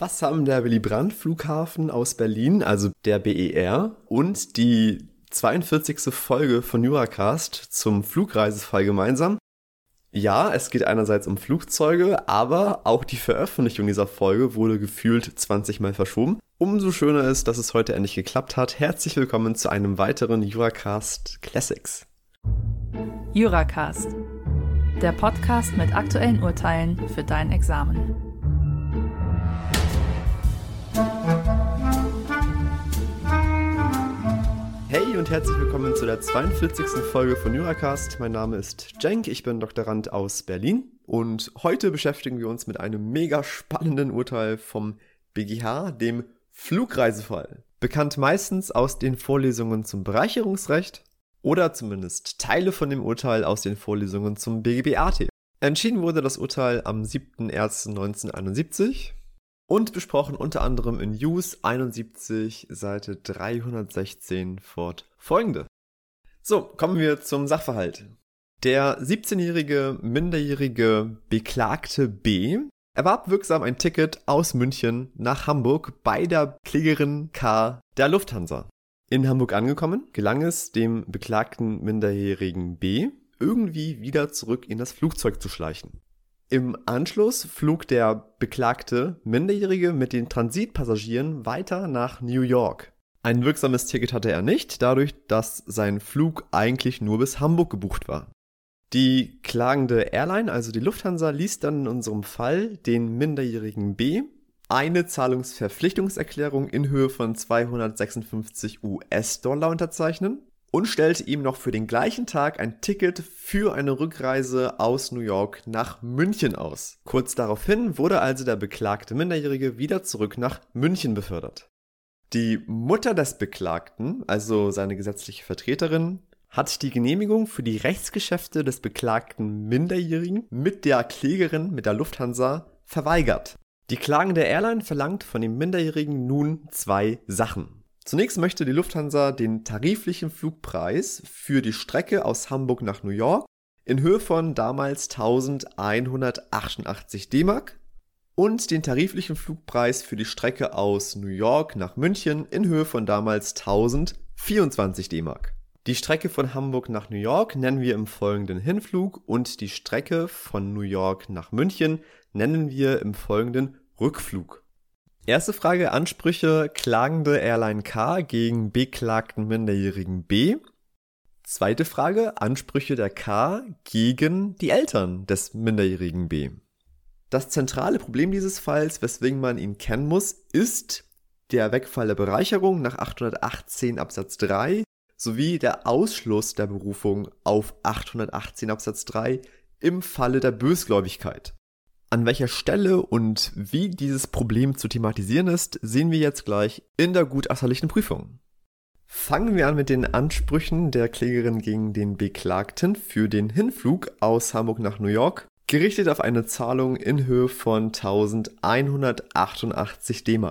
Was haben der Willy-Brandt-Flughafen aus Berlin, also der BER, und die 42. Folge von JuraCast zum Flugreisefall gemeinsam? Ja, es geht einerseits um Flugzeuge, aber auch die Veröffentlichung dieser Folge wurde gefühlt 20 Mal verschoben. Umso schöner ist, dass es heute endlich geklappt hat. Herzlich willkommen zu einem weiteren JuraCast Classics. JuraCast, der Podcast mit aktuellen Urteilen für dein Examen. Hey und herzlich willkommen zu der 42. Folge von JuraCast. Mein Name ist Cenk, ich bin Doktorand aus Berlin und heute beschäftigen wir uns mit einem mega spannenden Urteil vom BGH, dem Flugreisefall. Bekannt meistens aus den Vorlesungen zum Bereicherungsrecht oder zumindest Teile von dem Urteil aus den Vorlesungen zum BGB-AT. Entschieden wurde das Urteil am 7.01.1971. Und besprochen unter anderem in JuS 71, Seite 316 fortfolgende. So, kommen wir zum Sachverhalt. Der 17-jährige, minderjährige Beklagte B erwarb wirksam ein Ticket aus München nach Hamburg bei der Klägerin K der Lufthansa. In Hamburg angekommen, gelang es dem beklagten minderjährigen B irgendwie wieder zurück in das Flugzeug zu schleichen. Im Anschluss flog der beklagte Minderjährige mit den Transitpassagieren weiter nach New York. Ein wirksames Ticket hatte er nicht, dadurch, dass sein Flug eigentlich nur bis Hamburg gebucht war. Die klagende Airline, also die Lufthansa, ließ dann in unserem Fall den minderjährigen B eine Zahlungsverpflichtungserklärung in Höhe von $256 unterzeichnen und stellte ihm noch für den gleichen Tag ein Ticket für eine Rückreise aus New York nach München aus. Kurz daraufhin wurde also der beklagte Minderjährige wieder zurück nach München befördert. Die Mutter des Beklagten, also seine gesetzliche Vertreterin, hat die Genehmigung für die Rechtsgeschäfte des beklagten Minderjährigen mit der Klägerin, mit der Lufthansa, verweigert. Die klagende Airline verlangt von dem Minderjährigen nun zwei Sachen. Zunächst möchte die Lufthansa den tariflichen Flugpreis für die Strecke aus Hamburg nach New York in Höhe von damals 1188 DM und den tariflichen Flugpreis für die Strecke aus New York nach München in Höhe von damals 1024 DM. Die Strecke von Hamburg nach New York nennen wir im Folgenden Hinflug und die Strecke von New York nach München nennen wir im Folgenden Rückflug. Erste Frage, Ansprüche, klagende Airline K gegen beklagten minderjährigen B. Zweite Frage, Ansprüche der K gegen die Eltern des minderjährigen B. Das zentrale Problem dieses Falls, weswegen man ihn kennen muss, ist der Wegfall der Bereicherung nach 818 Absatz 3 sowie der Ausschluss der Berufung auf 818 Absatz 3 im Falle der Bösgläubigkeit. An welcher Stelle und wie dieses Problem zu thematisieren ist, sehen wir jetzt gleich in der gutachterlichen Prüfung. Fangen wir an mit den Ansprüchen der Klägerin gegen den Beklagten für den Hinflug aus Hamburg nach New York, gerichtet auf eine Zahlung in Höhe von 1188 DM.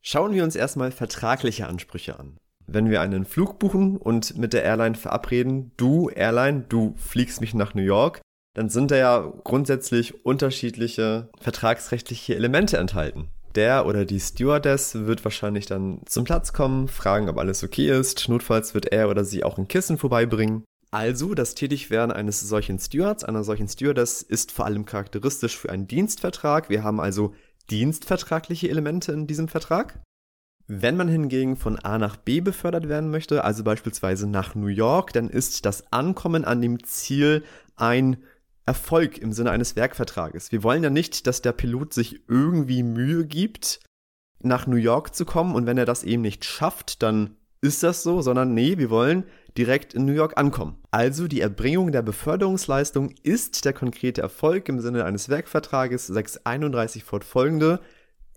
Schauen wir uns erstmal vertragliche Ansprüche an. Wenn wir einen Flug buchen und mit der Airline verabreden, du Airline, du fliegst mich nach New York, dann sind da ja grundsätzlich unterschiedliche vertragsrechtliche Elemente enthalten. Der oder die Stewardess wird wahrscheinlich dann zum Platz kommen, fragen, ob alles okay ist. Notfalls wird er oder sie auch ein Kissen vorbeibringen. Also das Tätigwerden eines solchen Stewards, einer solchen Stewardess, ist vor allem charakteristisch für einen Dienstvertrag. Wir haben also dienstvertragliche Elemente in diesem Vertrag. Wenn man hingegen von A nach B befördert werden möchte, also beispielsweise nach New York, dann ist das Ankommen an dem Ziel ein Erfolg im Sinne eines Werkvertrages. Wir wollen ja nicht, dass der Pilot sich irgendwie Mühe gibt, nach New York zu kommen und wenn er das eben nicht schafft, dann ist das so, sondern nee, wir wollen direkt in New York ankommen. Also die Erbringung der Beförderungsleistung ist der konkrete Erfolg im Sinne eines Werkvertrages 631 fortfolgende.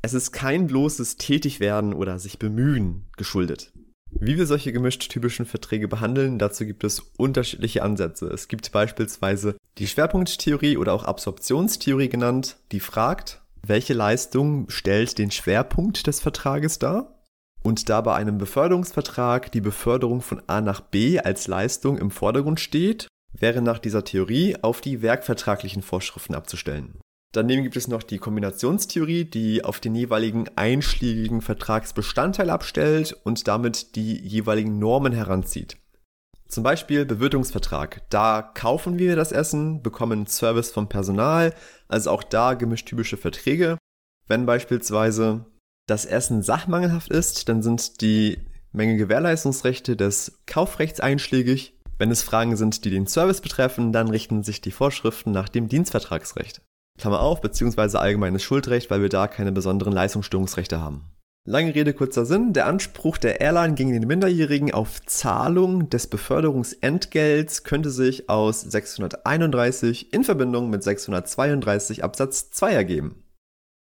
Es ist kein bloßes Tätigwerden oder sich bemühen geschuldet. Wie wir solche gemischt-typischen Verträge behandeln, dazu gibt es unterschiedliche Ansätze. Es gibt beispielsweise die Schwerpunkttheorie oder auch Absorptionstheorie genannt, die fragt, welche Leistung stellt den Schwerpunkt des Vertrages dar? Und da bei einem Beförderungsvertrag die Beförderung von A nach B als Leistung im Vordergrund steht, wäre nach dieser Theorie auf die werkvertraglichen Vorschriften abzustellen. Daneben gibt es noch die Kombinationstheorie, die auf den jeweiligen einschlägigen Vertragsbestandteil abstellt und damit die jeweiligen Normen heranzieht. Zum Beispiel Bewirtungsvertrag. Da kaufen wir das Essen, bekommen Service vom Personal, also auch da gemischtypische Verträge. Wenn beispielsweise das Essen sachmangelhaft ist, dann sind die Menge Gewährleistungsrechte des Kaufrechts einschlägig. Wenn es Fragen sind, die den Service betreffen, dann richten sich die Vorschriften nach dem Dienstvertragsrecht. Klammer auf, beziehungsweise allgemeines Schuldrecht, weil wir da keine besonderen Leistungsstörungsrechte haben. Lange Rede, kurzer Sinn. Der Anspruch der Airline gegen den Minderjährigen auf Zahlung des Beförderungsentgelts könnte sich aus 631 in Verbindung mit 632 Absatz 2 ergeben.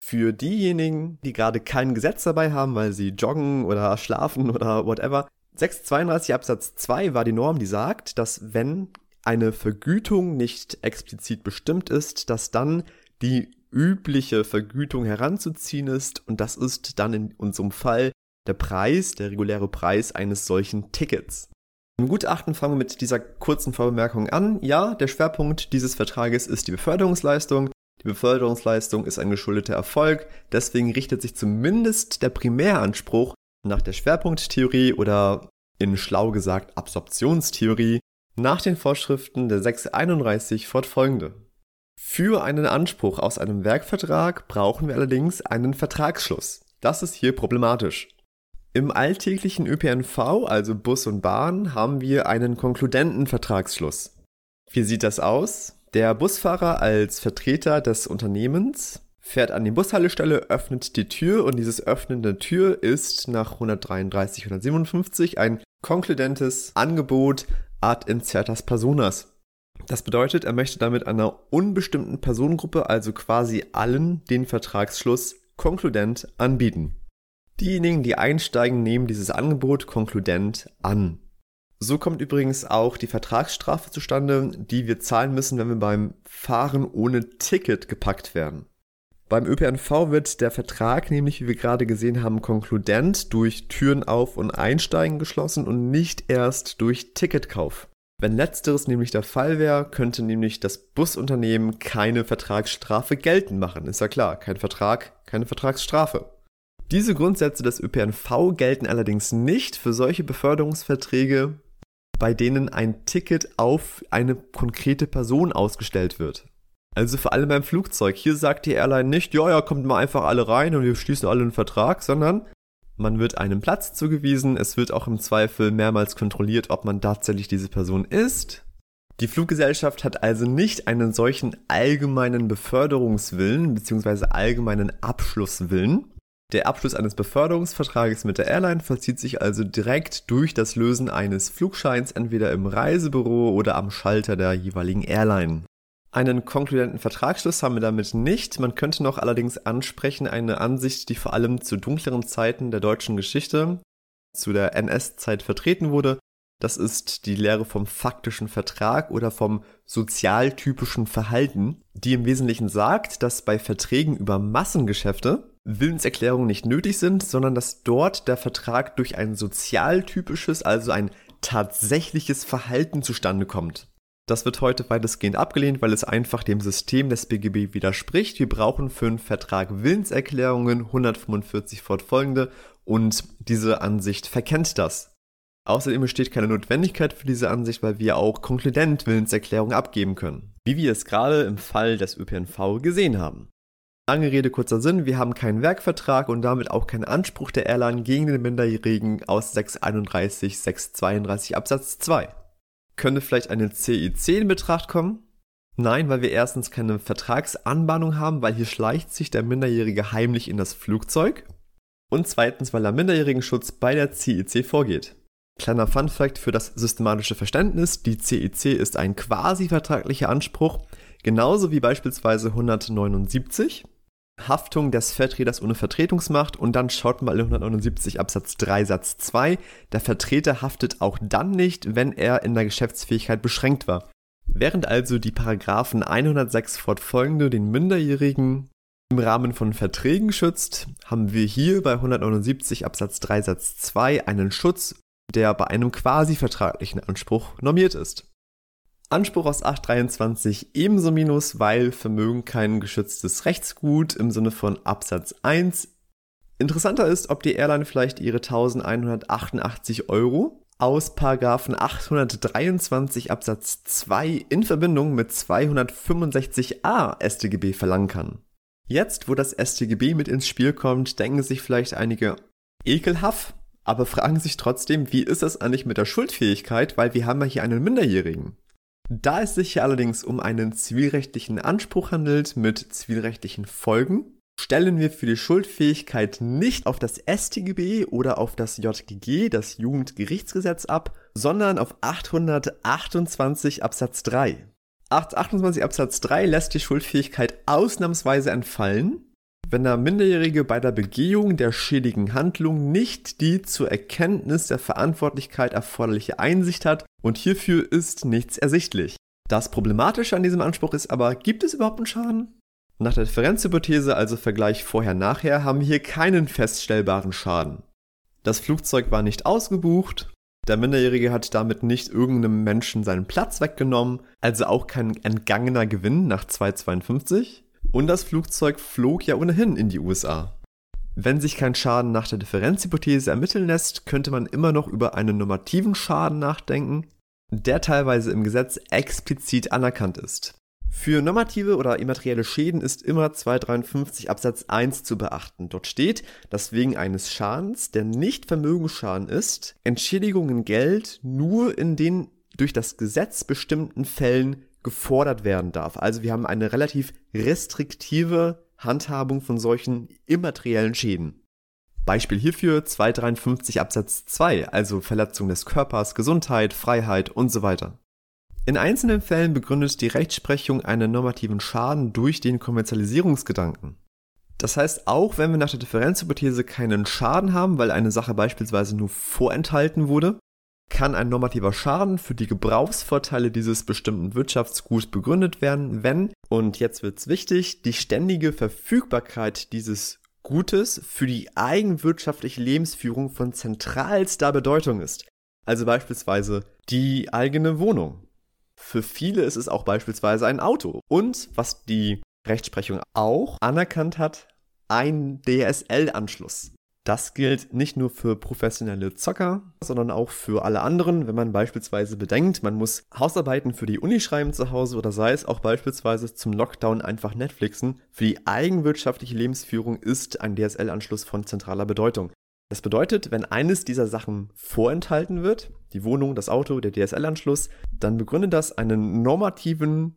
Für diejenigen, die gerade kein Gesetz dabei haben, weil sie joggen oder schlafen oder whatever, 632 Absatz 2 war die Norm, die sagt, dass wenn eine Vergütung nicht explizit bestimmt ist, dass dann die übliche Vergütung heranzuziehen ist und das ist dann in unserem Fall der Preis, der reguläre Preis eines solchen Tickets. Im Gutachten fangen wir mit dieser kurzen Vorbemerkung an. Ja, der Schwerpunkt dieses Vertrages ist die Beförderungsleistung. Die Beförderungsleistung ist ein geschuldeter Erfolg, deswegen richtet sich zumindest der Primäranspruch nach der Schwerpunkttheorie oder in schlau gesagt Absorptionstheorie nach den Vorschriften der 631 fortfolgende. Für einen Anspruch aus einem Werkvertrag brauchen wir allerdings einen Vertragsschluss. Das ist hier problematisch. Im alltäglichen ÖPNV, also Bus und Bahn, haben wir einen konkludenten Vertragsschluss. Wie sieht das aus? Der Busfahrer als Vertreter des Unternehmens fährt an die Bushaltestelle, öffnet die Tür und dieses Öffnen der Tür ist nach 133, 157 ein konkludentes Angebot ad incertas personas. Das bedeutet, er möchte damit einer unbestimmten Personengruppe, also quasi allen, den Vertragsschluss konkludent anbieten. Diejenigen, die einsteigen, nehmen dieses Angebot konkludent an. So kommt übrigens auch die Vertragsstrafe zustande, die wir zahlen müssen, wenn wir beim Fahren ohne Ticket gepackt werden. Beim ÖPNV wird der Vertrag nämlich, wie wir gerade gesehen haben, konkludent durch Türen auf- und einsteigen geschlossen und nicht erst durch Ticketkauf. Wenn letzteres nämlich der Fall wäre, könnte nämlich das Busunternehmen keine Vertragsstrafe geltend machen. Ist ja klar, kein Vertrag, keine Vertragsstrafe. Diese Grundsätze des ÖPNV gelten allerdings nicht für solche Beförderungsverträge, bei denen ein Ticket auf eine konkrete Person ausgestellt wird. Also vor allem beim Flugzeug. Hier sagt die Airline nicht, ja, kommt mal einfach alle rein und wir schließen alle einen Vertrag, sondern man wird einem Platz zugewiesen, es wird auch im Zweifel mehrmals kontrolliert, ob man tatsächlich diese Person ist. Die Fluggesellschaft hat also nicht einen solchen allgemeinen Beförderungswillen bzw. allgemeinen Abschlusswillen. Der Abschluss eines Beförderungsvertrages mit der Airline vollzieht sich also direkt durch das Lösen eines Flugscheins, entweder im Reisebüro oder am Schalter der jeweiligen Airline. Einen konkludenten Vertragsschluss haben wir damit nicht. Man könnte noch allerdings ansprechen eine Ansicht, die vor allem zu dunkleren Zeiten der deutschen Geschichte, zu der NS-Zeit vertreten wurde. Das ist die Lehre vom faktischen Vertrag oder vom sozialtypischen Verhalten, die im Wesentlichen sagt, dass bei Verträgen über Massengeschäfte Willenserklärungen nicht nötig sind, sondern dass dort der Vertrag durch ein sozialtypisches, also ein tatsächliches Verhalten zustande kommt. Das wird heute weitestgehend abgelehnt, weil es einfach dem System des BGB widerspricht. Wir brauchen für einen Vertrag Willenserklärungen, 145 fortfolgende und diese Ansicht verkennt das. Außerdem besteht keine Notwendigkeit für diese Ansicht, weil wir auch konkludent Willenserklärungen abgeben können, wie wir es gerade im Fall des ÖPNV gesehen haben. Lange Rede, kurzer Sinn, wir haben keinen Werkvertrag und damit auch keinen Anspruch der Airline gegen den Minderjährigen aus 631, 632 Absatz 2. Könnte vielleicht eine CIC in Betracht kommen? Nein, weil wir erstens keine Vertragsanbahnung haben, weil hier schleicht sich der Minderjährige heimlich in das Flugzeug. Und zweitens, weil der Minderjährigenschutz bei der CIC vorgeht. Kleiner Funfact für das systematische Verständnis, die CIC ist ein quasi vertraglicher Anspruch, genauso wie beispielsweise 179, Haftung des Vertreters ohne Vertretungsmacht und dann schaut mal in 179 Absatz 3 Satz 2, der Vertreter haftet auch dann nicht, wenn er in der Geschäftsfähigkeit beschränkt war. Während also die Paragraphen 106 fortfolgende den Minderjährigen im Rahmen von Verträgen schützt, haben wir hier bei 179 Absatz 3 Satz 2 einen Schutz, der bei einem quasi vertraglichen Anspruch normiert ist. Anspruch aus 823 ebenso minus, weil Vermögen kein geschütztes Rechtsgut im Sinne von Absatz 1. Interessanter ist, ob die Airline vielleicht ihre 1.188 € aus Paragraphen 823 Absatz 2 in Verbindung mit 265a StGB verlangen kann. Jetzt, wo das StGB mit ins Spiel kommt, denken sich vielleicht einige ekelhaft, aber fragen sich trotzdem, wie ist das eigentlich mit der Schuldfähigkeit, weil wir haben ja hier einen Minderjährigen. Da es sich hier allerdings um einen zivilrechtlichen Anspruch handelt mit zivilrechtlichen Folgen, stellen wir für die Schuldfähigkeit nicht auf das StGB oder auf das JGG, das Jugendgerichtsgesetz, ab, sondern auf 828 Absatz 3. 828 Absatz 3 lässt die Schuldfähigkeit ausnahmsweise entfallen, wenn der Minderjährige bei der Begehung der schädigenden Handlung nicht die zur Erkenntnis der Verantwortlichkeit erforderliche Einsicht hat und hierfür ist nichts ersichtlich. Das Problematische an diesem Anspruch ist aber, gibt es überhaupt einen Schaden? Nach der Differenzhypothese, also Vergleich vorher-nachher, haben wir hier keinen feststellbaren Schaden. Das Flugzeug war nicht ausgebucht, der Minderjährige hat damit nicht irgendeinem Menschen seinen Platz weggenommen, also auch kein entgangener Gewinn nach 252. Und das Flugzeug flog ja ohnehin in die USA. Wenn sich kein Schaden nach der Differenzhypothese ermitteln lässt, könnte man immer noch über einen normativen Schaden nachdenken, der teilweise im Gesetz explizit anerkannt ist. Für normative oder immaterielle Schäden ist immer 253 Absatz 1 zu beachten. Dort steht, dass wegen eines Schadens, der nicht Vermögensschaden ist, Entschädigung in Geld nur in den durch das Gesetz bestimmten Fällen gefordert werden darf. Also wir haben eine relativ restriktive Handhabung von solchen immateriellen Schäden. Beispiel hierfür 253 Absatz 2, also Verletzung des Körpers, Gesundheit, Freiheit und so weiter. In einzelnen Fällen begründet die Rechtsprechung einen normativen Schaden durch den Kommerzialisierungsgedanken. Das heißt, auch wenn wir nach der Differenzhypothese keinen Schaden haben, weil eine Sache beispielsweise nur vorenthalten wurde, kann ein normativer Schaden für die Gebrauchsvorteile dieses bestimmten Wirtschaftsguts begründet werden, wenn, und jetzt wird's wichtig, die ständige Verfügbarkeit dieses Gutes für die eigenwirtschaftliche Lebensführung von zentralster Bedeutung ist. Also beispielsweise die eigene Wohnung. Für viele ist es auch beispielsweise ein Auto. Und, was die Rechtsprechung auch anerkannt hat, ein DSL-Anschluss. Das gilt nicht nur für professionelle Zocker, sondern auch für alle anderen, wenn man beispielsweise bedenkt, man muss Hausarbeiten für die Uni schreiben zu Hause oder sei es auch beispielsweise zum Lockdown einfach Netflixen. Für die eigenwirtschaftliche Lebensführung ist ein DSL-Anschluss von zentraler Bedeutung. Das bedeutet, wenn eines dieser Sachen vorenthalten wird, die Wohnung, das Auto, der DSL-Anschluss, dann begründet das einen normativen,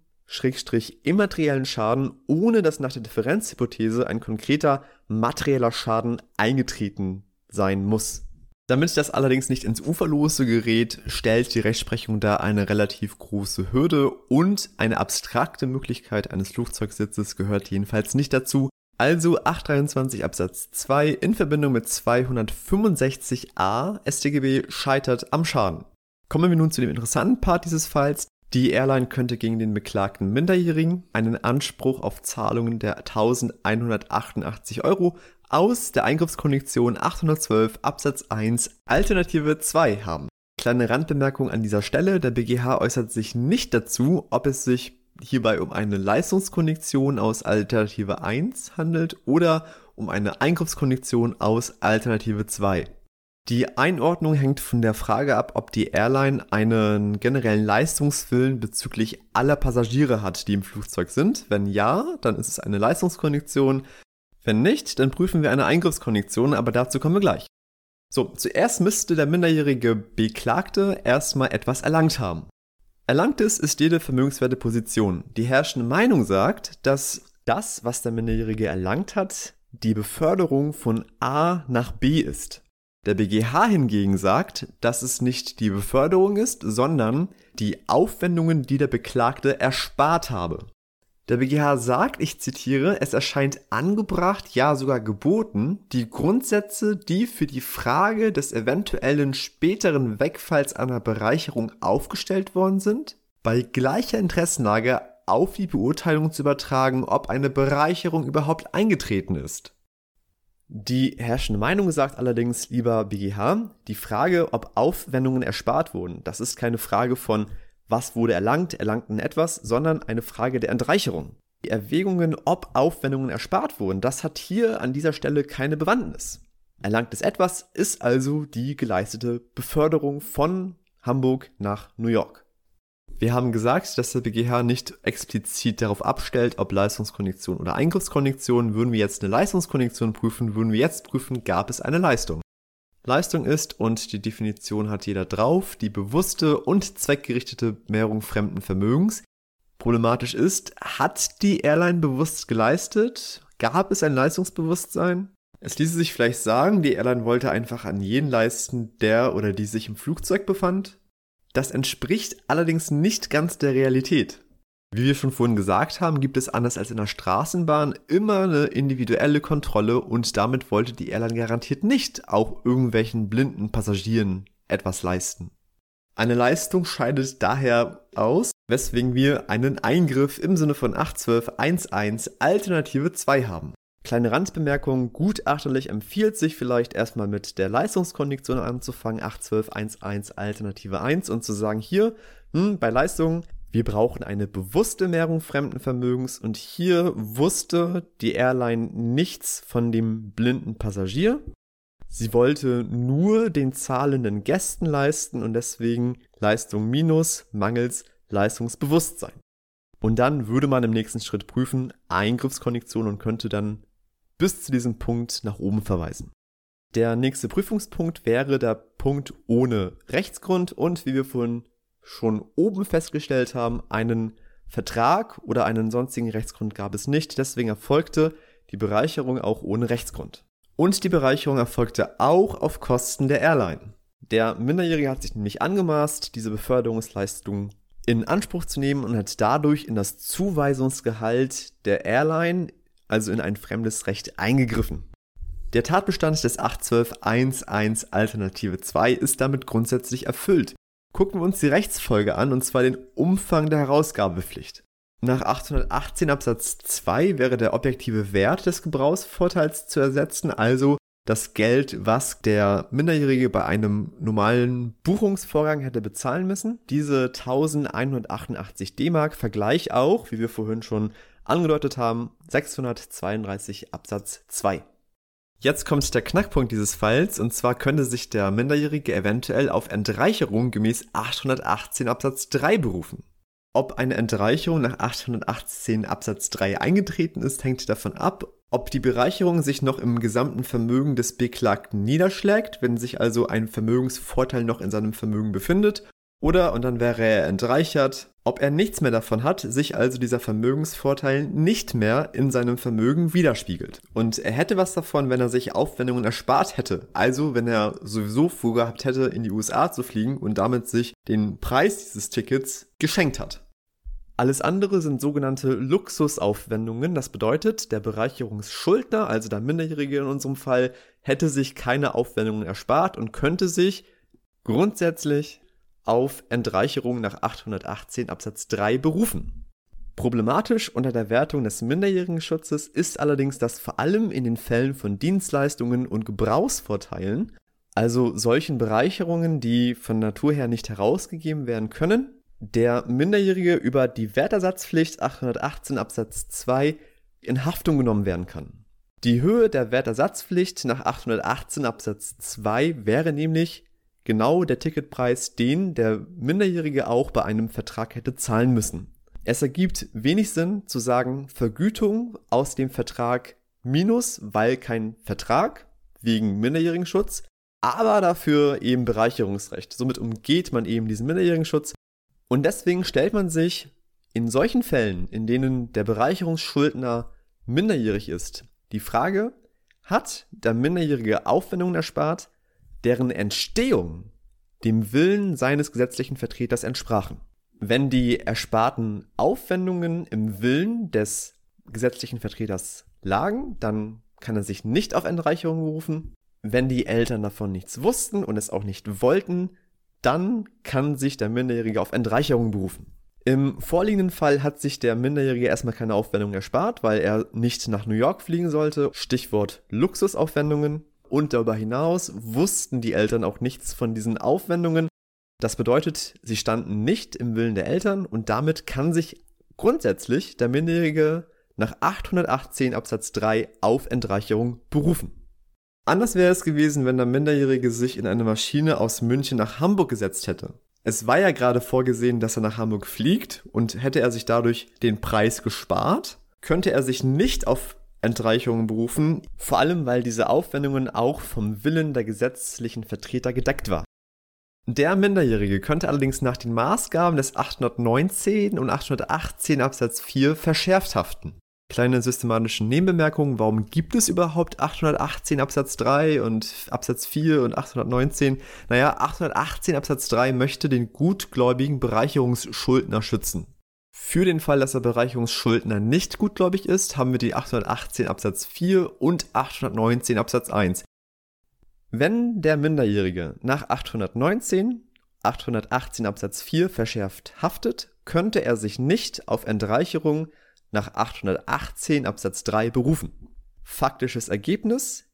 / immateriellen Schaden, ohne dass nach der Differenzhypothese ein konkreter materieller Schaden eingetreten sein muss. Damit das allerdings nicht ins Uferlose gerät, stellt die Rechtsprechung da eine relativ große Hürde und eine abstrakte Möglichkeit eines Flugzeugsitzes gehört jedenfalls nicht dazu. Also 823 Absatz 2 in Verbindung mit 265a StGB scheitert am Schaden. Kommen wir nun zu dem interessanten Part dieses Falls. Die Airline könnte gegen den beklagten Minderjährigen einen Anspruch auf Zahlungen der 1.188 € aus der Eingriffskondition 812 Absatz 1 Alternative 2 haben. Kleine Randbemerkung an dieser Stelle, der BGH äußert sich nicht dazu, ob es sich hierbei um eine Leistungskondition aus Alternative 1 handelt oder um eine Eingriffskondition aus Alternative 2. Die Einordnung hängt von der Frage ab, ob die Airline einen generellen Leistungswillen bezüglich aller Passagiere hat, die im Flugzeug sind. Wenn ja, dann ist es eine Leistungskondition. Wenn nicht, dann prüfen wir eine Eingriffskondition, aber dazu kommen wir gleich. So, zuerst müsste der minderjährige Beklagte erstmal etwas erlangt haben. Erlangtes ist jede vermögenswerte Position. Die herrschende Meinung sagt, dass das, was der Minderjährige erlangt hat, die Beförderung von A nach B ist. Der BGH hingegen sagt, dass es nicht die Beförderung ist, sondern die Aufwendungen, die der Beklagte erspart habe. Der BGH sagt, ich zitiere, es erscheint angebracht, ja sogar geboten, die Grundsätze, die für die Frage des eventuellen späteren Wegfalls einer Bereicherung aufgestellt worden sind, bei gleicher Interessenlage auf die Beurteilung zu übertragen, ob eine Bereicherung überhaupt eingetreten ist. Die herrschende Meinung sagt allerdings, lieber BGH, die Frage, ob Aufwendungen erspart wurden, das ist keine Frage von was wurde erlangt, erlangten etwas, sondern eine Frage der Entreicherung. Die Erwägungen, ob Aufwendungen erspart wurden, das hat hier an dieser Stelle keine Bewandtnis. Erlangtes etwas ist also die geleistete Beförderung von Hamburg nach New York. Wir haben gesagt, dass der BGH nicht explizit darauf abstellt, ob Leistungskondition oder Eingriffskondition. Würden wir jetzt eine Leistungskondition prüfen, gab es eine Leistung. Leistung ist, und die Definition hat jeder drauf, die bewusste und zweckgerichtete Mehrung fremden Vermögens. Problematisch ist, hat die Airline bewusst geleistet? Gab es ein Leistungsbewusstsein? Es ließe sich vielleicht sagen, die Airline wollte einfach an jeden leisten, der oder die sich im Flugzeug befand. Das entspricht allerdings nicht ganz der Realität. Wie wir schon vorhin gesagt haben, gibt es anders als in der Straßenbahn immer eine individuelle Kontrolle und damit wollte die Airline garantiert nicht auch irgendwelchen blinden Passagieren etwas leisten. Eine Leistung scheidet daher aus, weswegen wir einen Eingriff im Sinne von 812.1.1 Alternative 2 haben. Kleine Randbemerkung, gutachterlich empfiehlt sich vielleicht erstmal mit der Leistungskondition anzufangen, 812.1.1 Alternative 1 und zu sagen hier, bei Leistungen, wir brauchen eine bewusste Mehrung fremden Vermögens und hier wusste die Airline nichts von dem blinden Passagier. Sie wollte nur den zahlenden Gästen leisten und deswegen Leistung minus mangels Leistungsbewusstsein. Und dann würde man im nächsten Schritt prüfen, Eingriffskondition und könnte dann bis zu diesem Punkt nach oben verweisen. Der nächste Prüfungspunkt wäre der Punkt ohne Rechtsgrund und wie wir vorhin schon oben festgestellt haben, einen Vertrag oder einen sonstigen Rechtsgrund gab es nicht, deswegen erfolgte die Bereicherung auch ohne Rechtsgrund. Und die Bereicherung erfolgte auch auf Kosten der Airline. Der Minderjährige hat sich nämlich angemaßt, diese Beförderungsleistung in Anspruch zu nehmen und hat dadurch in das Zuweisungsgehalt der Airline, also in ein fremdes Recht, eingegriffen. Der Tatbestand des 812.1.1 Alternative 2 ist damit grundsätzlich erfüllt. Gucken wir uns die Rechtsfolge an, und zwar den Umfang der Herausgabepflicht. Nach 818 Absatz 2 wäre der objektive Wert des Gebrauchsvorteils zu ersetzen, also das Geld, was der Minderjährige bei einem normalen Buchungsvorgang hätte bezahlen müssen. Diese 1188 D-Mark, Vergleich auch, wie wir vorhin schon angedeutet haben, 632 Absatz 2. Jetzt kommt der Knackpunkt dieses Falls, und zwar könnte sich der Minderjährige eventuell auf Entreicherung gemäß 818 Absatz 3 berufen. Ob eine Entreicherung nach 818 Absatz 3 eingetreten ist, hängt davon ab, ob die Bereicherung sich noch im gesamten Vermögen des Beklagten niederschlägt, wenn sich also ein Vermögensvorteil noch in seinem Vermögen befindet, oder, und dann wäre er entreichert, ob er nichts mehr davon hat, sich also dieser Vermögensvorteil nicht mehr in seinem Vermögen widerspiegelt. Und er hätte was davon, wenn er sich Aufwendungen erspart hätte, also wenn er sowieso vorgehabt hätte, in die USA zu fliegen und damit sich den Preis dieses Tickets geschenkt hat. Alles andere sind sogenannte Luxusaufwendungen, das bedeutet, der Bereicherungsschuldner, also der Minderjährige in unserem Fall, hätte sich keine Aufwendungen erspart und könnte sich grundsätzlich auf Entreicherung nach 818 Absatz 3 berufen. Problematisch unter der Wertung des Minderjährigenschutzes ist allerdings, dass vor allem in den Fällen von Dienstleistungen und Gebrauchsvorteilen, also solchen Bereicherungen, die von Natur her nicht herausgegeben werden können, der Minderjährige über die Wertersatzpflicht 818 Absatz 2 in Haftung genommen werden kann. Die Höhe der Wertersatzpflicht nach 818 Absatz 2 wäre nämlich genau der Ticketpreis, den der Minderjährige auch bei einem Vertrag hätte zahlen müssen. Es ergibt wenig Sinn zu sagen, Vergütung aus dem Vertrag minus, weil kein Vertrag, wegen Minderjährigenschutz, aber dafür eben Bereicherungsrecht. Somit umgeht man eben diesen Minderjährigenschutz und deswegen stellt man sich in solchen Fällen, in denen der Bereicherungsschuldner minderjährig ist, die Frage, hat der Minderjährige Aufwendungen erspart, deren Entstehung dem Willen seines gesetzlichen Vertreters entsprachen. Wenn die ersparten Aufwendungen im Willen des gesetzlichen Vertreters lagen, dann kann er sich nicht auf Entreicherung berufen. Wenn die Eltern davon nichts wussten und es auch nicht wollten, dann kann sich der Minderjährige auf Entreicherung berufen. Im vorliegenden Fall hat sich der Minderjährige erstmal keine Aufwendungen erspart, weil er nicht nach New York fliegen sollte. Stichwort Luxusaufwendungen. Und darüber hinaus wussten die Eltern auch nichts von diesen Aufwendungen. Das bedeutet, sie standen nicht im Willen der Eltern und damit kann sich grundsätzlich der Minderjährige nach 818 Absatz 3 auf Entreicherung berufen. Anders wäre es gewesen, wenn der Minderjährige sich in eine Maschine aus München nach Hamburg gesetzt hätte. Es war ja gerade vorgesehen, dass er nach Hamburg fliegt und hätte er sich dadurch den Preis gespart, könnte er sich nicht auf Entreicherung berufen, vor allem weil diese Aufwendungen auch vom Willen der gesetzlichen Vertreter gedeckt war. Der Minderjährige könnte allerdings nach den Maßgaben des 819 und 818 Absatz 4 verschärft haften. Kleine systematische Nebenbemerkungen, warum gibt es überhaupt 818 Absatz 3 und Absatz 4 und 819? 818 Absatz 3 möchte den gutgläubigen Bereicherungsschuldner schützen. Für den Fall, dass der Bereicherungsschuldner nicht gutgläubig ist, haben wir die 818 Absatz 4 und 819 Absatz 1. Wenn der Minderjährige nach 819, 818 Absatz 4 verschärft haftet, könnte er sich nicht auf Entreicherung nach 818 Absatz 3 berufen. Faktisches Ergebnis: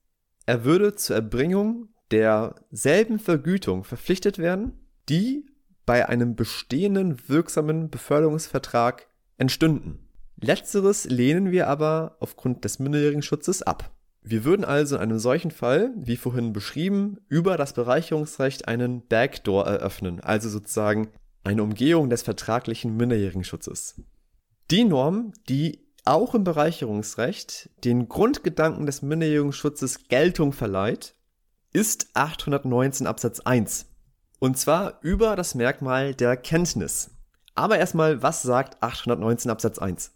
Er würde zur Erbringung derselben Vergütung verpflichtet werden, die bei einem bestehenden wirksamen Beförderungsvertrag entstünden. Letzteres lehnen wir aber aufgrund des Minderjährigenschutzes ab. Wir würden also in einem solchen Fall, wie vorhin beschrieben, über das Bereicherungsrecht einen Backdoor eröffnen, also sozusagen eine Umgehung des vertraglichen Minderjährigenschutzes. Die Norm, die auch im Bereicherungsrecht den Grundgedanken des Minderjährigenschutzes Geltung verleiht, ist 819 Absatz 1. Und zwar über das Merkmal der Kenntnis. Aber erstmal, was sagt 819 Absatz 1?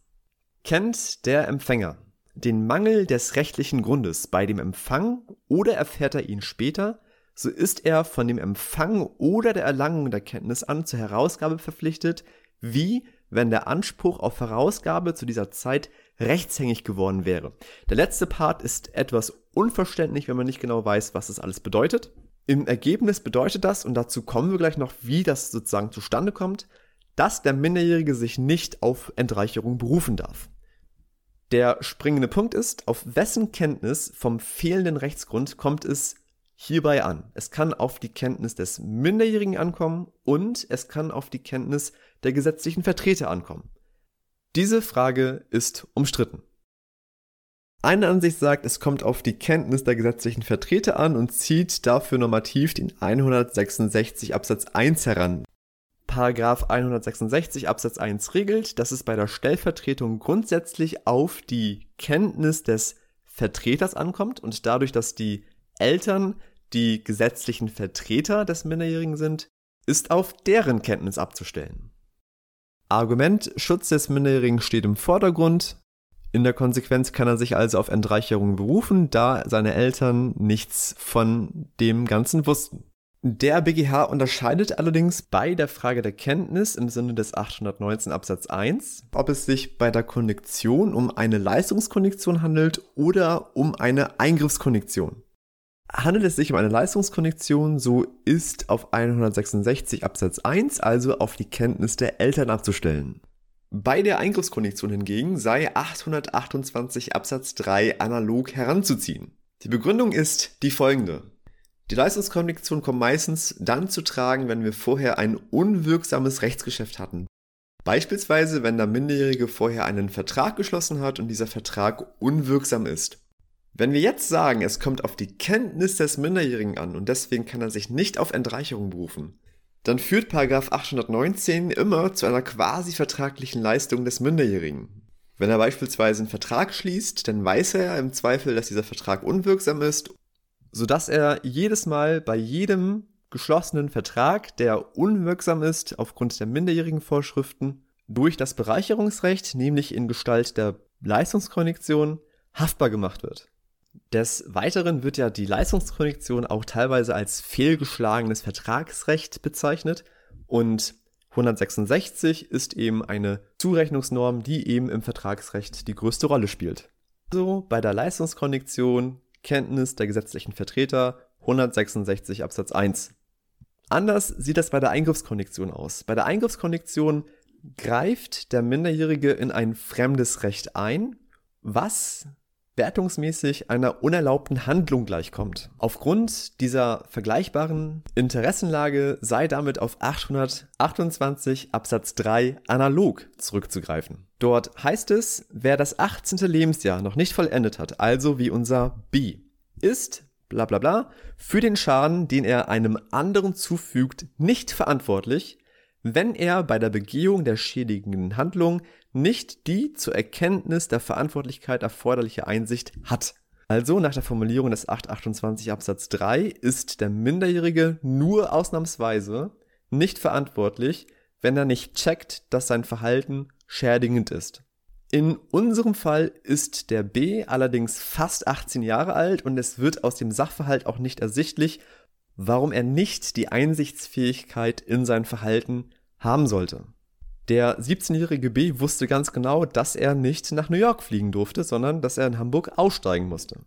Kennt der Empfänger den Mangel des rechtlichen Grundes bei dem Empfang oder erfährt er ihn später, so ist er von dem Empfang oder der Erlangung der Kenntnis an zur Herausgabe verpflichtet, wie wenn der Anspruch auf Herausgabe zu dieser Zeit rechtshängig geworden wäre. Der letzte Part ist etwas unverständlich, wenn man nicht genau weiß, was das alles bedeutet. Im Ergebnis bedeutet das, und dazu kommen wir gleich noch, wie das sozusagen zustande kommt, dass der Minderjährige sich nicht auf Entreicherung berufen darf. Der springende Punkt ist, auf wessen Kenntnis vom fehlenden Rechtsgrund kommt es hierbei an? Es kann auf die Kenntnis des Minderjährigen ankommen und es kann auf die Kenntnis der gesetzlichen Vertreter ankommen. Diese Frage ist umstritten. Eine Ansicht sagt, es kommt auf die Kenntnis der gesetzlichen Vertreter an und zieht dafür normativ den 166 Absatz 1 heran. Paragraph 166 Absatz 1 regelt, dass es bei der Stellvertretung grundsätzlich auf die Kenntnis des Vertreters ankommt und dadurch, dass die Eltern die gesetzlichen Vertreter des Minderjährigen sind, ist auf deren Kenntnis abzustellen. Argument: Schutz des Minderjährigen steht im Vordergrund. In der Konsequenz kann er sich also auf Entreicherung berufen, da seine Eltern nichts von dem Ganzen wussten. Der BGH unterscheidet allerdings bei der Frage der Kenntnis im Sinne des 819 Absatz 1, ob es sich bei der Kondition um eine Leistungskondition handelt oder um eine Eingriffskondition. Handelt es sich um eine Leistungskondition, so ist auf 166 Absatz 1 also auf die Kenntnis der Eltern abzustellen. Bei der Eingriffskondition hingegen sei 828 Absatz 3 analog heranzuziehen. Die Begründung ist die folgende. Die Leistungskondition kommt meistens dann zu tragen, wenn wir vorher ein unwirksames Rechtsgeschäft hatten. Beispielsweise, wenn der Minderjährige vorher einen Vertrag geschlossen hat und dieser Vertrag unwirksam ist. Wenn wir jetzt sagen, es kommt auf die Kenntnis des Minderjährigen an und deswegen kann er sich nicht auf Entreicherung berufen, dann führt § 819 immer zu einer quasi vertraglichen Leistung des Minderjährigen. Wenn er beispielsweise einen Vertrag schließt, dann weiß er im Zweifel, dass dieser Vertrag unwirksam ist, sodass er jedes Mal bei jedem geschlossenen Vertrag, der unwirksam ist aufgrund der minderjährigen Vorschriften, durch das Bereicherungsrecht, nämlich in Gestalt der Leistungskondition, haftbar gemacht wird. Des Weiteren wird ja die Leistungskondition auch teilweise als fehlgeschlagenes Vertragsrecht bezeichnet und 166 ist eben eine Zurechnungsnorm, die eben im Vertragsrecht die größte Rolle spielt. Also bei der Leistungskondition Kenntnis der gesetzlichen Vertreter 166 Absatz 1. Anders sieht das bei der Eingriffskondition aus. Bei der Eingriffskondition greift der Minderjährige in ein fremdes Recht ein, was wertungsmäßig einer unerlaubten Handlung gleichkommt. Aufgrund dieser vergleichbaren Interessenlage sei damit auf 828 Absatz 3 analog zurückzugreifen. Dort heißt es, wer das 18. Lebensjahr noch nicht vollendet hat, also wie unser B, ist bla bla bla für den Schaden, den er einem anderen zufügt, nicht verantwortlich, wenn er bei der Begehung der schädigenden Handlung nicht die zur Erkenntnis der Verantwortlichkeit erforderliche Einsicht hat. Also nach der Formulierung des 828 Absatz 3 ist der Minderjährige nur ausnahmsweise nicht verantwortlich, wenn er nicht checkt, dass sein Verhalten schädigend ist. In unserem Fall ist der B allerdings fast 18 Jahre alt und es wird aus dem Sachverhalt auch nicht ersichtlich, warum er nicht die Einsichtsfähigkeit in sein Verhalten haben sollte. Der 17-jährige B wusste ganz genau, dass er nicht nach New York fliegen durfte, sondern dass er in Hamburg aussteigen musste.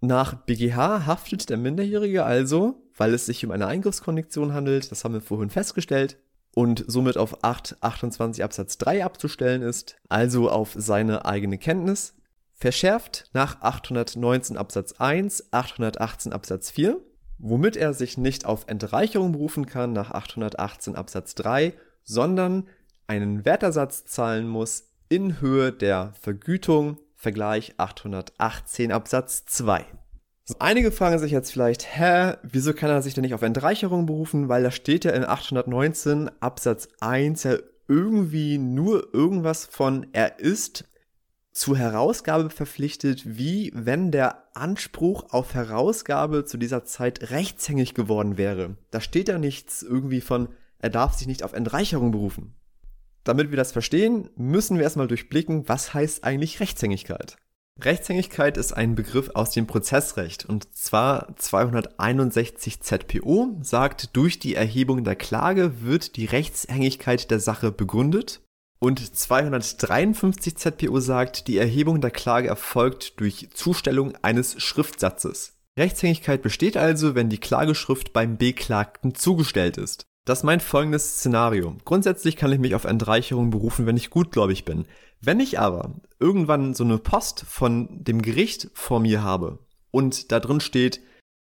Nach BGH haftet der Minderjährige also, weil es sich um eine Eingriffskondition handelt, das haben wir vorhin festgestellt, und somit auf 828 Absatz 3 abzustellen ist, also auf seine eigene Kenntnis, verschärft nach 819 Absatz 1, 818 Absatz 4, womit er sich nicht auf Entreicherung berufen kann nach 818 Absatz 3, sondern einen Wertersatz zahlen muss in Höhe der Vergütung, Vergleich 818 Absatz 2. So, einige fragen sich jetzt vielleicht, wieso kann er sich denn nicht auf Entreicherung berufen, weil da steht ja in 819 Absatz 1 ja irgendwie nur irgendwas von, er ist zur Herausgabe verpflichtet, wie wenn der Anspruch auf Herausgabe zu dieser Zeit rechtshängig geworden wäre. Da steht ja nichts irgendwie von, er darf sich nicht auf Entreicherung berufen. Damit wir das verstehen, müssen wir erstmal durchblicken, was heißt eigentlich Rechtshängigkeit? Rechtshängigkeit ist ein Begriff aus dem Prozessrecht und zwar 261 ZPO sagt, durch die Erhebung der Klage wird die Rechtshängigkeit der Sache begründet. Und 253 ZPO sagt, die Erhebung der Klage erfolgt durch Zustellung eines Schriftsatzes. Rechtshängigkeit besteht also, wenn die Klageschrift beim Beklagten zugestellt ist. Das meint folgendes Szenario. Grundsätzlich kann ich mich auf Entreicherung berufen, wenn ich gutgläubig bin. Wenn ich aber irgendwann so eine Post von dem Gericht vor mir habe und da drin steht,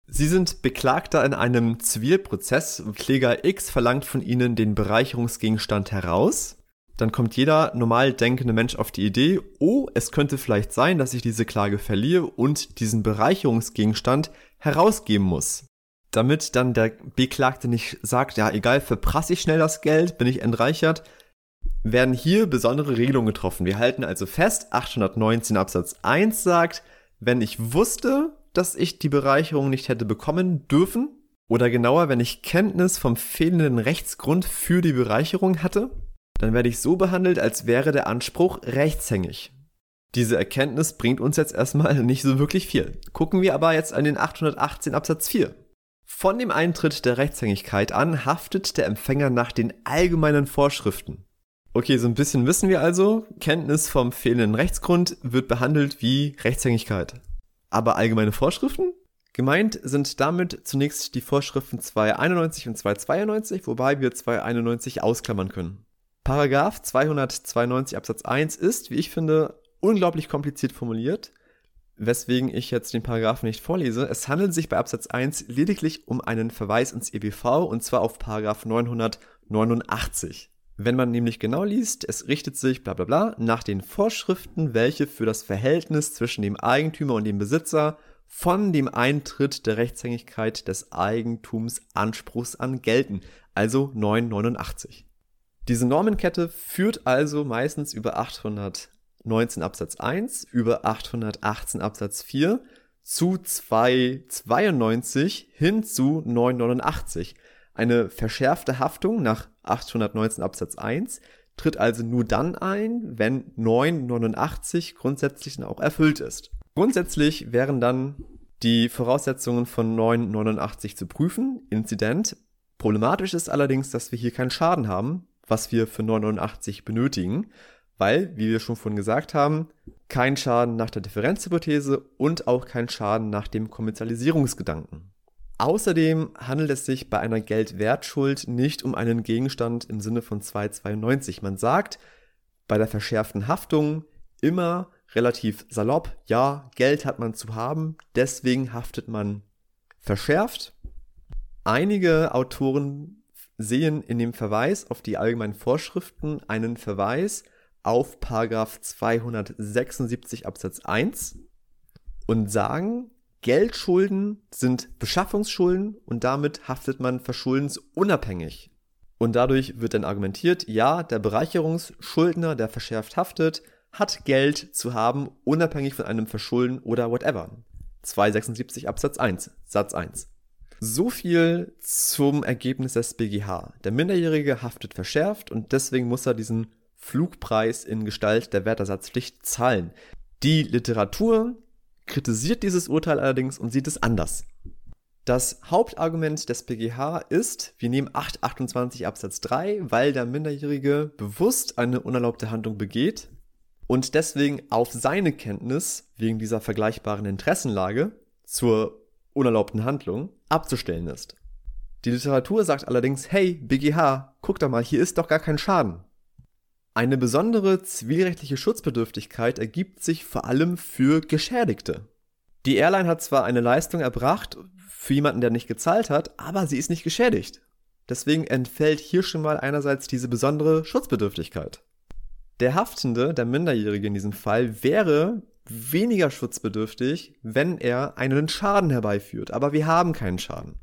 Sie sind Beklagter in einem Zivilprozess, Kläger X verlangt von Ihnen den Bereicherungsgegenstand heraus, dann kommt jeder normal denkende Mensch auf die Idee, oh, es könnte vielleicht sein, dass ich diese Klage verliere und diesen Bereicherungsgegenstand herausgeben muss. Damit dann der Beklagte nicht sagt, ja egal, verprasse ich schnell das Geld, bin ich entreichert, werden hier besondere Regelungen getroffen. Wir halten also fest, 819 Absatz 1 sagt, wenn ich wusste, dass ich die Bereicherung nicht hätte bekommen dürfen, oder genauer, wenn ich Kenntnis vom fehlenden Rechtsgrund für die Bereicherung hatte, dann werde ich so behandelt, als wäre der Anspruch rechtshängig. Diese Erkenntnis bringt uns jetzt erstmal nicht so wirklich viel. Gucken wir aber jetzt an den 818 Absatz 4. Von dem Eintritt der Rechtshängigkeit an haftet der Empfänger nach den allgemeinen Vorschriften. Okay, so ein bisschen wissen wir also, Kenntnis vom fehlenden Rechtsgrund wird behandelt wie Rechtshängigkeit. Aber allgemeine Vorschriften? Gemeint sind damit zunächst die Vorschriften 291 und 292, wobei wir 291 ausklammern können. Paragraph 292 Absatz 1 ist, wie ich finde, unglaublich kompliziert formuliert, weswegen ich jetzt den Paragraphen nicht vorlese. Es handelt sich bei Absatz 1 lediglich um einen Verweis ins EBV und zwar auf Paragraph 989. Wenn man nämlich genau liest, es richtet sich bla bla bla nach den Vorschriften, welche für das Verhältnis zwischen dem Eigentümer und dem Besitzer von dem Eintritt der Rechtshängigkeit des Eigentums Anspruchs an gelten, also 989. Diese Normenkette führt also meistens über 819 Absatz 1, über 818 Absatz 4 zu 292 hin zu 989. Eine verschärfte Haftung nach 819 Absatz 1 tritt also nur dann ein, wenn 989 grundsätzlich auch erfüllt ist. Grundsätzlich wären dann die Voraussetzungen von 989 zu prüfen, Inzident. Problematisch ist allerdings, dass wir hier keinen Schaden haben, was wir für 989 benötigen, weil, wie wir schon vorhin gesagt haben, kein Schaden nach der Differenzhypothese und auch kein Schaden nach dem Kommerzialisierungsgedanken. Außerdem handelt es sich bei einer Geldwertschuld nicht um einen Gegenstand im Sinne von 292. Man sagt bei der verschärften Haftung immer, relativ salopp, ja, Geld hat man zu haben, deswegen haftet man verschärft. Einige Autoren sehen in dem Verweis auf die allgemeinen Vorschriften einen Verweis auf § 276 Absatz 1 und sagen, Geldschulden sind Beschaffungsschulden und damit haftet man verschuldensunabhängig. Und dadurch wird dann argumentiert, ja, der Bereicherungsschuldner, der verschärft haftet, hat Geld zu haben, unabhängig von einem Verschulden oder whatever. 276 Absatz 1, Satz 1. So viel zum Ergebnis des BGH. Der Minderjährige haftet verschärft und deswegen muss er diesen Flugpreis in Gestalt der Wertersatzpflicht zahlen. Die Literatur kritisiert dieses Urteil allerdings und sieht es anders. Das Hauptargument des BGH ist, wir nehmen 828 Absatz 3, weil der Minderjährige bewusst eine unerlaubte Handlung begeht und deswegen auf seine Kenntnis wegen dieser vergleichbaren Interessenlage zur unerlaubten Handlung abzustellen ist. Die Literatur sagt allerdings, hey BGH, guck doch mal, hier ist doch gar kein Schaden. Eine besondere zivilrechtliche Schutzbedürftigkeit ergibt sich vor allem für Geschädigte. Die Airline hat zwar eine Leistung erbracht, für jemanden, der nicht gezahlt hat, aber sie ist nicht geschädigt. Deswegen entfällt hier schon mal einerseits diese besondere Schutzbedürftigkeit. Der Haftende, der Minderjährige in diesem Fall, wäre weniger schutzbedürftig, wenn er einen Schaden herbeiführt. Aber wir haben keinen Schaden.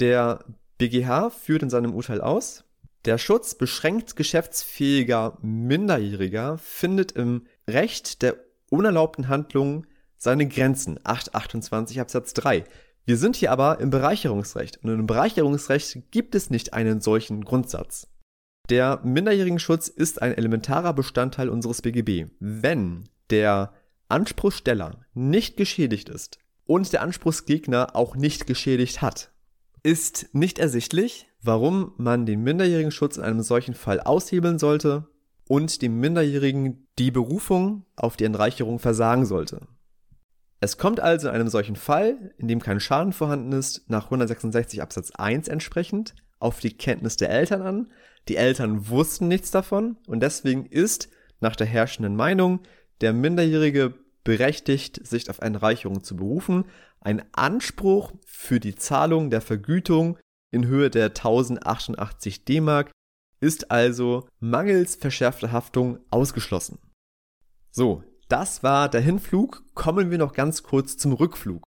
Der BGH führt in seinem Urteil aus, der Schutz beschränkt geschäftsfähiger Minderjähriger findet im Recht der unerlaubten Handlung seine Grenzen. 828 Absatz 3. Wir sind hier aber im Bereicherungsrecht und im Bereicherungsrecht gibt es nicht einen solchen Grundsatz. Der Minderjährigenschutz ist ein elementarer Bestandteil unseres BGB. Wenn der Anspruchssteller nicht geschädigt ist und der Anspruchsgegner auch nicht geschädigt hat, ist nicht ersichtlich, warum man den Minderjährigenschutz in einem solchen Fall aushebeln sollte und dem Minderjährigen die Berufung auf die Entreicherung versagen sollte. Es kommt also in einem solchen Fall, in dem kein Schaden vorhanden ist, nach 166 Absatz 1 entsprechend auf die Kenntnis der Eltern an. Die Eltern wussten nichts davon und deswegen ist nach der herrschenden Meinung der Minderjährige berechtigt, sich auf Entreicherung zu berufen. Ein Anspruch für die Zahlung der Vergütung in Höhe der 1088 D-Mark ist also mangels verschärfter Haftung ausgeschlossen. So, das war der Hinflug. Kommen wir noch ganz kurz zum Rückflug.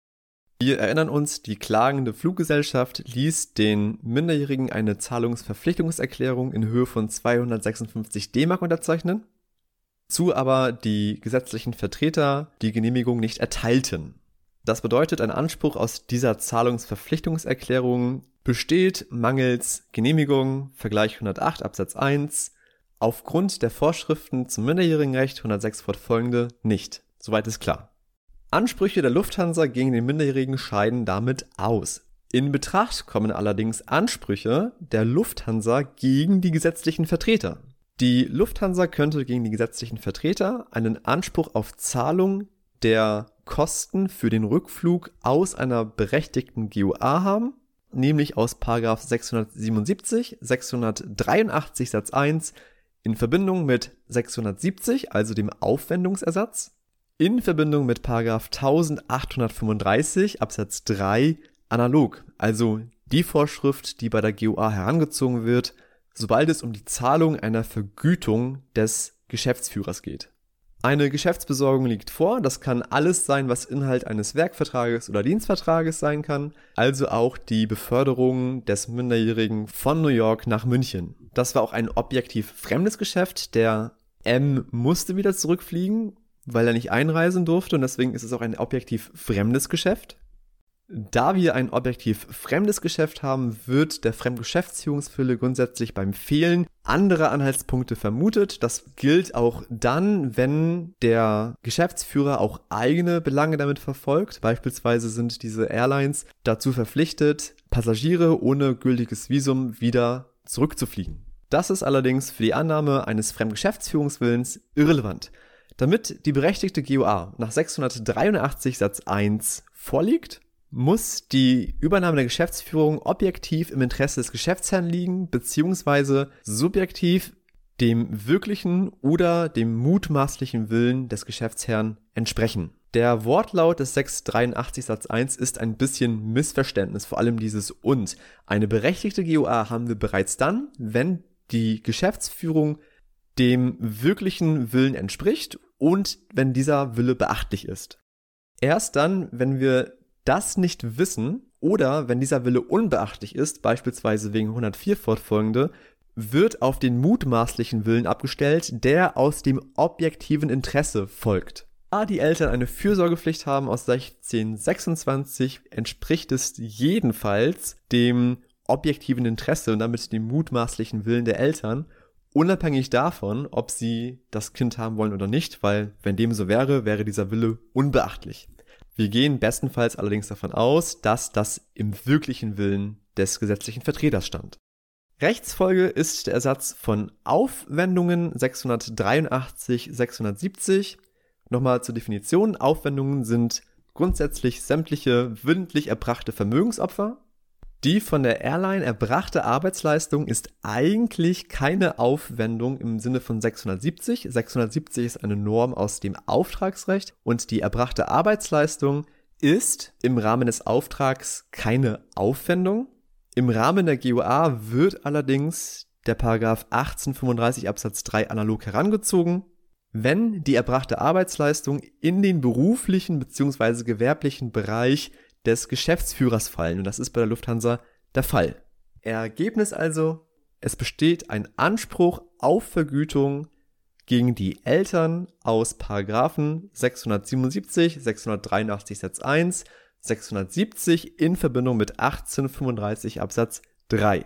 Wir erinnern uns, die klagende Fluggesellschaft ließ den Minderjährigen eine Zahlungsverpflichtungserklärung in Höhe von 256 D-Mark unterzeichnen, zu aber die gesetzlichen Vertreter die Genehmigung nicht erteilten. Das bedeutet, ein Anspruch aus dieser Zahlungsverpflichtungserklärung besteht mangels Genehmigung, Vergleich 108 Absatz 1, aufgrund der Vorschriften zum Minderjährigenrecht 106 fortfolgende nicht. Soweit ist klar. Ansprüche der Lufthansa gegen den Minderjährigen scheiden damit aus. In Betracht kommen allerdings Ansprüche der Lufthansa gegen die gesetzlichen Vertreter. Die Lufthansa könnte gegen die gesetzlichen Vertreter einen Anspruch auf Zahlung der Kosten für den Rückflug aus einer berechtigten GOA haben, nämlich aus § 677, 683 Satz 1 in Verbindung mit 670, also dem Aufwendungsersatz, in Verbindung mit § 1835 Absatz 3 analog, also die Vorschrift, die bei der GOA herangezogen wird, sobald es um die Zahlung einer Vergütung des Geschäftsführers geht. Eine Geschäftsbesorgung liegt vor, das kann alles sein, was Inhalt eines Werkvertrages oder Dienstvertrages sein kann, also auch die Beförderung des Minderjährigen von New York nach München. Das war auch ein objektiv fremdes Geschäft, der M musste wieder zurückfliegen, weil er nicht einreisen durfte und deswegen ist es auch ein objektiv fremdes Geschäft. Da wir ein objektiv fremdes Geschäft haben, wird der Fremdgeschäftsführungsfülle grundsätzlich beim Fehlen anderer Anhaltspunkte vermutet. Das gilt auch dann, wenn der Geschäftsführer auch eigene Belange damit verfolgt. Beispielsweise sind diese Airlines dazu verpflichtet, Passagiere ohne gültiges Visum wieder zurückzufliegen. Das ist allerdings für die Annahme eines Fremdgeschäftsführungswillens irrelevant. Damit die berechtigte GOA nach 683 Satz 1 vorliegt, muss die Übernahme der Geschäftsführung objektiv im Interesse des Geschäftsherrn liegen, beziehungsweise subjektiv dem wirklichen oder dem mutmaßlichen Willen des Geschäftsherrn entsprechen. Der Wortlaut des 683 Satz 1 ist ein bisschen Missverständnis, vor allem dieses und. Eine berechtigte GOA haben wir bereits dann, wenn die Geschäftsführung dem wirklichen Willen entspricht und wenn dieser Wille beachtlich ist. Erst dann, wenn wir das nicht wissen oder wenn dieser Wille unbeachtlich ist, beispielsweise wegen 104 fortfolgende, wird auf den mutmaßlichen Willen abgestellt, der aus dem objektiven Interesse folgt. Da die Eltern eine Fürsorgepflicht haben aus 1626, entspricht es jedenfalls dem objektiven Interesse und damit dem mutmaßlichen Willen der Eltern, unabhängig davon, ob sie das Kind haben wollen oder nicht, weil wenn dem so wäre, wäre dieser Wille unbeachtlich. Wir gehen bestenfalls allerdings davon aus, dass das im wirklichen Willen des gesetzlichen Vertreters stand. Rechtsfolge ist der Ersatz von Aufwendungen 683, 670. Nochmal zur Definition. Aufwendungen sind grundsätzlich sämtliche willentlich erbrachte Vermögensopfer. Die von der Airline erbrachte Arbeitsleistung ist eigentlich keine Aufwendung im Sinne von 670. 670 ist eine Norm aus dem Auftragsrecht und die erbrachte Arbeitsleistung ist im Rahmen des Auftrags keine Aufwendung. Im Rahmen der GOA wird allerdings der § 1835 Absatz 3 analog herangezogen, wenn die erbrachte Arbeitsleistung in den beruflichen bzw. gewerblichen Bereich des Geschäftsführers fallen. Und das ist bei der Lufthansa der Fall. Ergebnis also, es besteht ein Anspruch auf Vergütung gegen die Eltern aus Paragraphen 677, 683 Satz 1, 670 in Verbindung mit 1835 Absatz 3.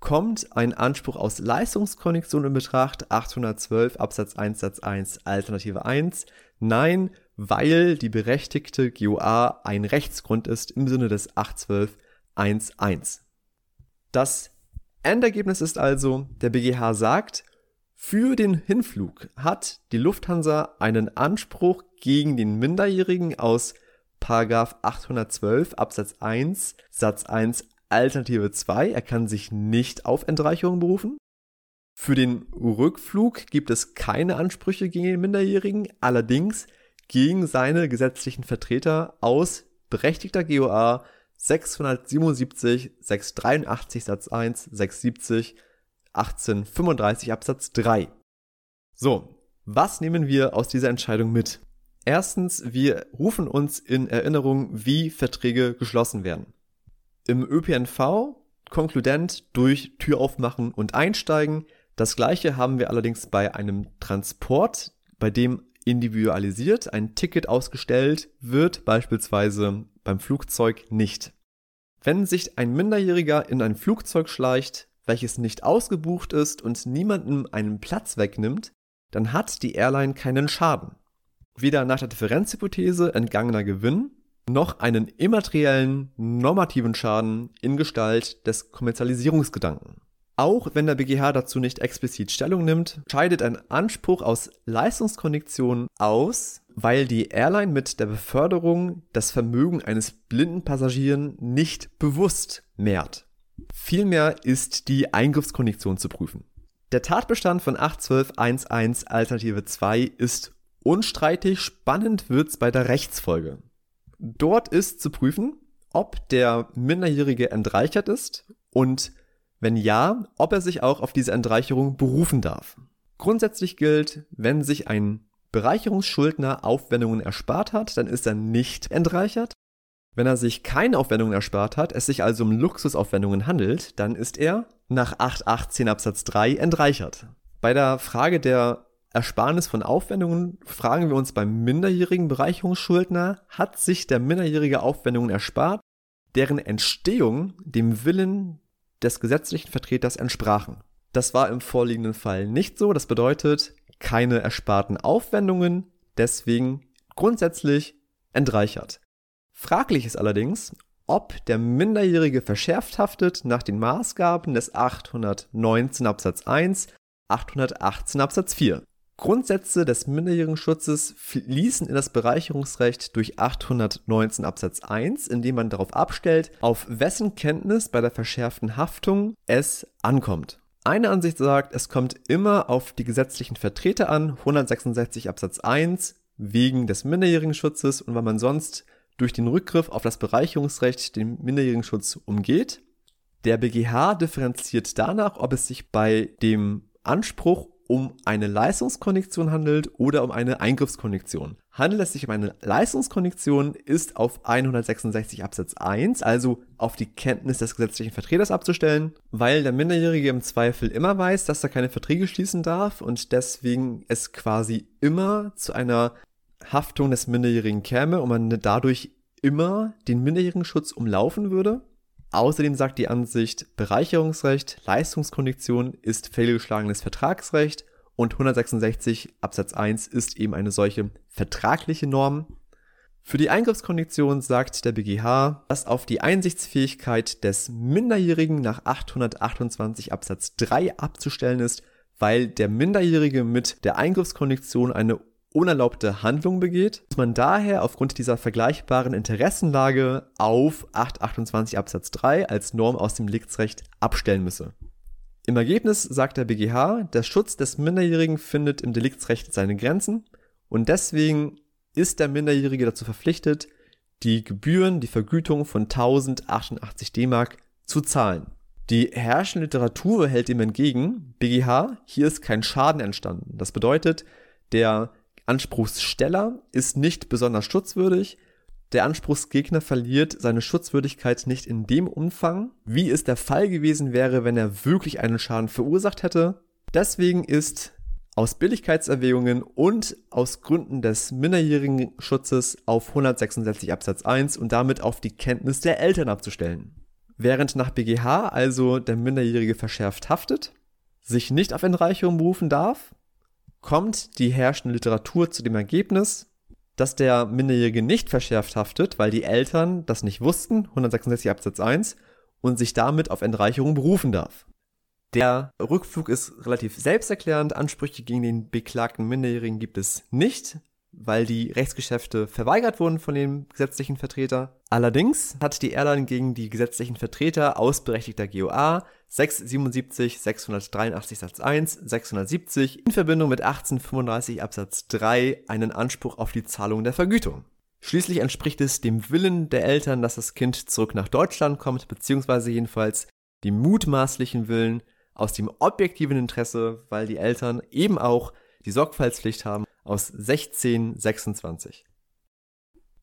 Kommt ein Anspruch aus Leistungskonnektion in Betracht, 812 Absatz 1 Satz 1 Alternative 1? Nein, weil die berechtigte GOA ein Rechtsgrund ist im Sinne des 812.1.1. Das Endergebnis ist also, der BGH sagt, für den Hinflug hat die Lufthansa einen Anspruch gegen den Minderjährigen aus § 812 Absatz 1 Satz 1 Alternative 2. Er kann sich nicht auf Entreicherung berufen. Für den Rückflug gibt es keine Ansprüche gegen den Minderjährigen, allerdings gegen seine gesetzlichen Vertreter aus berechtigter GOA 677, 683 Satz 1, 670, 1835 Absatz 3. So, was nehmen wir aus dieser Entscheidung mit? Erstens, wir rufen uns in Erinnerung, wie Verträge geschlossen werden. Im ÖPNV konkludent durch Tür aufmachen und einsteigen. Das gleiche haben wir allerdings bei einem Transport, bei dem individualisiert ein Ticket ausgestellt wird, beispielsweise beim Flugzeug nicht. Wenn sich ein Minderjähriger in ein Flugzeug schleicht, welches nicht ausgebucht ist und niemandem einen Platz wegnimmt, dann hat die Airline keinen Schaden. Weder nach der Differenzhypothese entgangener Gewinn, noch einen immateriellen, normativen Schaden in Gestalt des Kommerzialisierungsgedanken. Auch wenn der BGH dazu nicht explizit Stellung nimmt, scheidet ein Anspruch aus Leistungskonnektion aus, weil die Airline mit der Beförderung das Vermögen eines blinden Passagieren nicht bewusst mehrt. Vielmehr ist die Eingriffskonnektion zu prüfen. Der Tatbestand von 812.1.1 Alternative 2 ist unstreitig, spannend wird's bei der Rechtsfolge. Dort ist zu prüfen, ob der Minderjährige entreichert ist und, wenn ja, ob er sich auch auf diese Entreicherung berufen darf. Grundsätzlich gilt, wenn sich ein Bereicherungsschuldner Aufwendungen erspart hat, dann ist er nicht entreichert. Wenn er sich keine Aufwendungen erspart hat, es sich also um Luxusaufwendungen handelt, dann ist er nach 818 Absatz 3 entreichert. Bei der Frage der Ersparnis von Aufwendungen fragen wir uns beim minderjährigen Bereicherungsschuldner, hat sich der minderjährige Aufwendungen erspart, deren Entstehung dem Willen des gesetzlichen Vertreters entsprachen. Das war im vorliegenden Fall nicht so, das bedeutet keine ersparten Aufwendungen, deswegen grundsätzlich entreichert. Fraglich ist allerdings, ob der Minderjährige verschärft haftet nach den Maßgaben des 819 Absatz 1, 818 Absatz 4. Grundsätze des minderjährigen Schutzes fließen in das Bereicherungsrecht durch 819 Absatz 1, indem man darauf abstellt, auf wessen Kenntnis bei der verschärften Haftung es ankommt. Eine Ansicht sagt, es kommt immer auf die gesetzlichen Vertreter an, 166 Absatz 1, wegen des minderjährigen Schutzes und weil man sonst durch den Rückgriff auf das Bereicherungsrecht den minderjährigen Schutz umgeht. Der BGH differenziert danach, ob es sich bei dem Anspruch um eine Leistungskondition handelt oder um eine Eingriffskondition. Handelt es sich um eine Leistungskondition, ist auf 166 Absatz 1, also auf die Kenntnis des gesetzlichen Vertreters abzustellen, weil der Minderjährige im Zweifel immer weiß, dass er keine Verträge schließen darf und deswegen es quasi immer zu einer Haftung des Minderjährigen käme und man dadurch immer den minderjährigen Schutz umlaufen würde. Außerdem sagt die Ansicht, Bereicherungsrecht, Leistungskondition ist fehlgeschlagenes Vertragsrecht und 166 Absatz 1 ist eben eine solche vertragliche Norm. Für die Eingriffskondition sagt der BGH, dass auf die Einsichtsfähigkeit des Minderjährigen nach 828 Absatz 3 abzustellen ist, weil der Minderjährige mit der Eingriffskondition eine unerlaubte Handlung begeht, muss man daher aufgrund dieser vergleichbaren Interessenlage auf 828 Absatz 3 als Norm aus dem Deliktsrecht abstellen müsse. Im Ergebnis sagt der BGH, der Schutz des Minderjährigen findet im Deliktsrecht seine Grenzen und deswegen ist der Minderjährige dazu verpflichtet, die Gebühren, die Vergütung von 1088 D-Mark zu zahlen. Die herrschende Literatur hält dem entgegen, BGH, hier ist kein Schaden entstanden. Das bedeutet, der Anspruchssteller ist nicht besonders schutzwürdig. Der Anspruchsgegner verliert seine Schutzwürdigkeit nicht in dem Umfang, wie es der Fall gewesen wäre, wenn er wirklich einen Schaden verursacht hätte. Deswegen ist aus Billigkeitserwägungen und aus Gründen des minderjährigen Schutzes auf 166 Absatz 1 und damit auf die Kenntnis der Eltern abzustellen. Während nach BGH also der Minderjährige verschärft haftet, sich nicht auf Entreicherung berufen darf, kommt die herrschende Literatur zu dem Ergebnis, dass der Minderjährige nicht verschärft haftet, weil die Eltern das nicht wussten, 166 Absatz 1, und sich damit auf Entreicherung berufen darf. Der Rückflug ist relativ selbsterklärend, Ansprüche gegen den beklagten Minderjährigen gibt es nicht, weil die Rechtsgeschäfte verweigert wurden von dem gesetzlichen Vertreter. Allerdings hat die Airline gegen die gesetzlichen Vertreter aus berechtigter GOA 677, 683 Satz 1, 670 in Verbindung mit 1835 Absatz 3 einen Anspruch auf die Zahlung der Vergütung. Schließlich entspricht es dem Willen der Eltern, dass das Kind zurück nach Deutschland kommt, beziehungsweise jedenfalls dem mutmaßlichen Willen aus dem objektiven Interesse, weil die Eltern eben auch die Sorgfaltspflicht haben, aus 1626.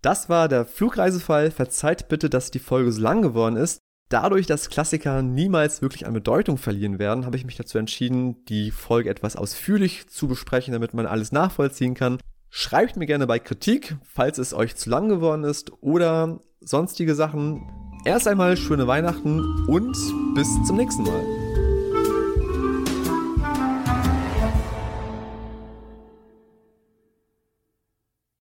Das war der Flugreisefall. Verzeiht bitte, dass die Folge so lang geworden ist. Dadurch, dass Klassiker niemals wirklich an Bedeutung verlieren werden, habe ich mich dazu entschieden, die Folge etwas ausführlich zu besprechen, damit man alles nachvollziehen kann. Schreibt mir gerne bei Kritik, falls es euch zu lang geworden ist oder sonstige Sachen. Erst einmal schöne Weihnachten und bis zum nächsten Mal.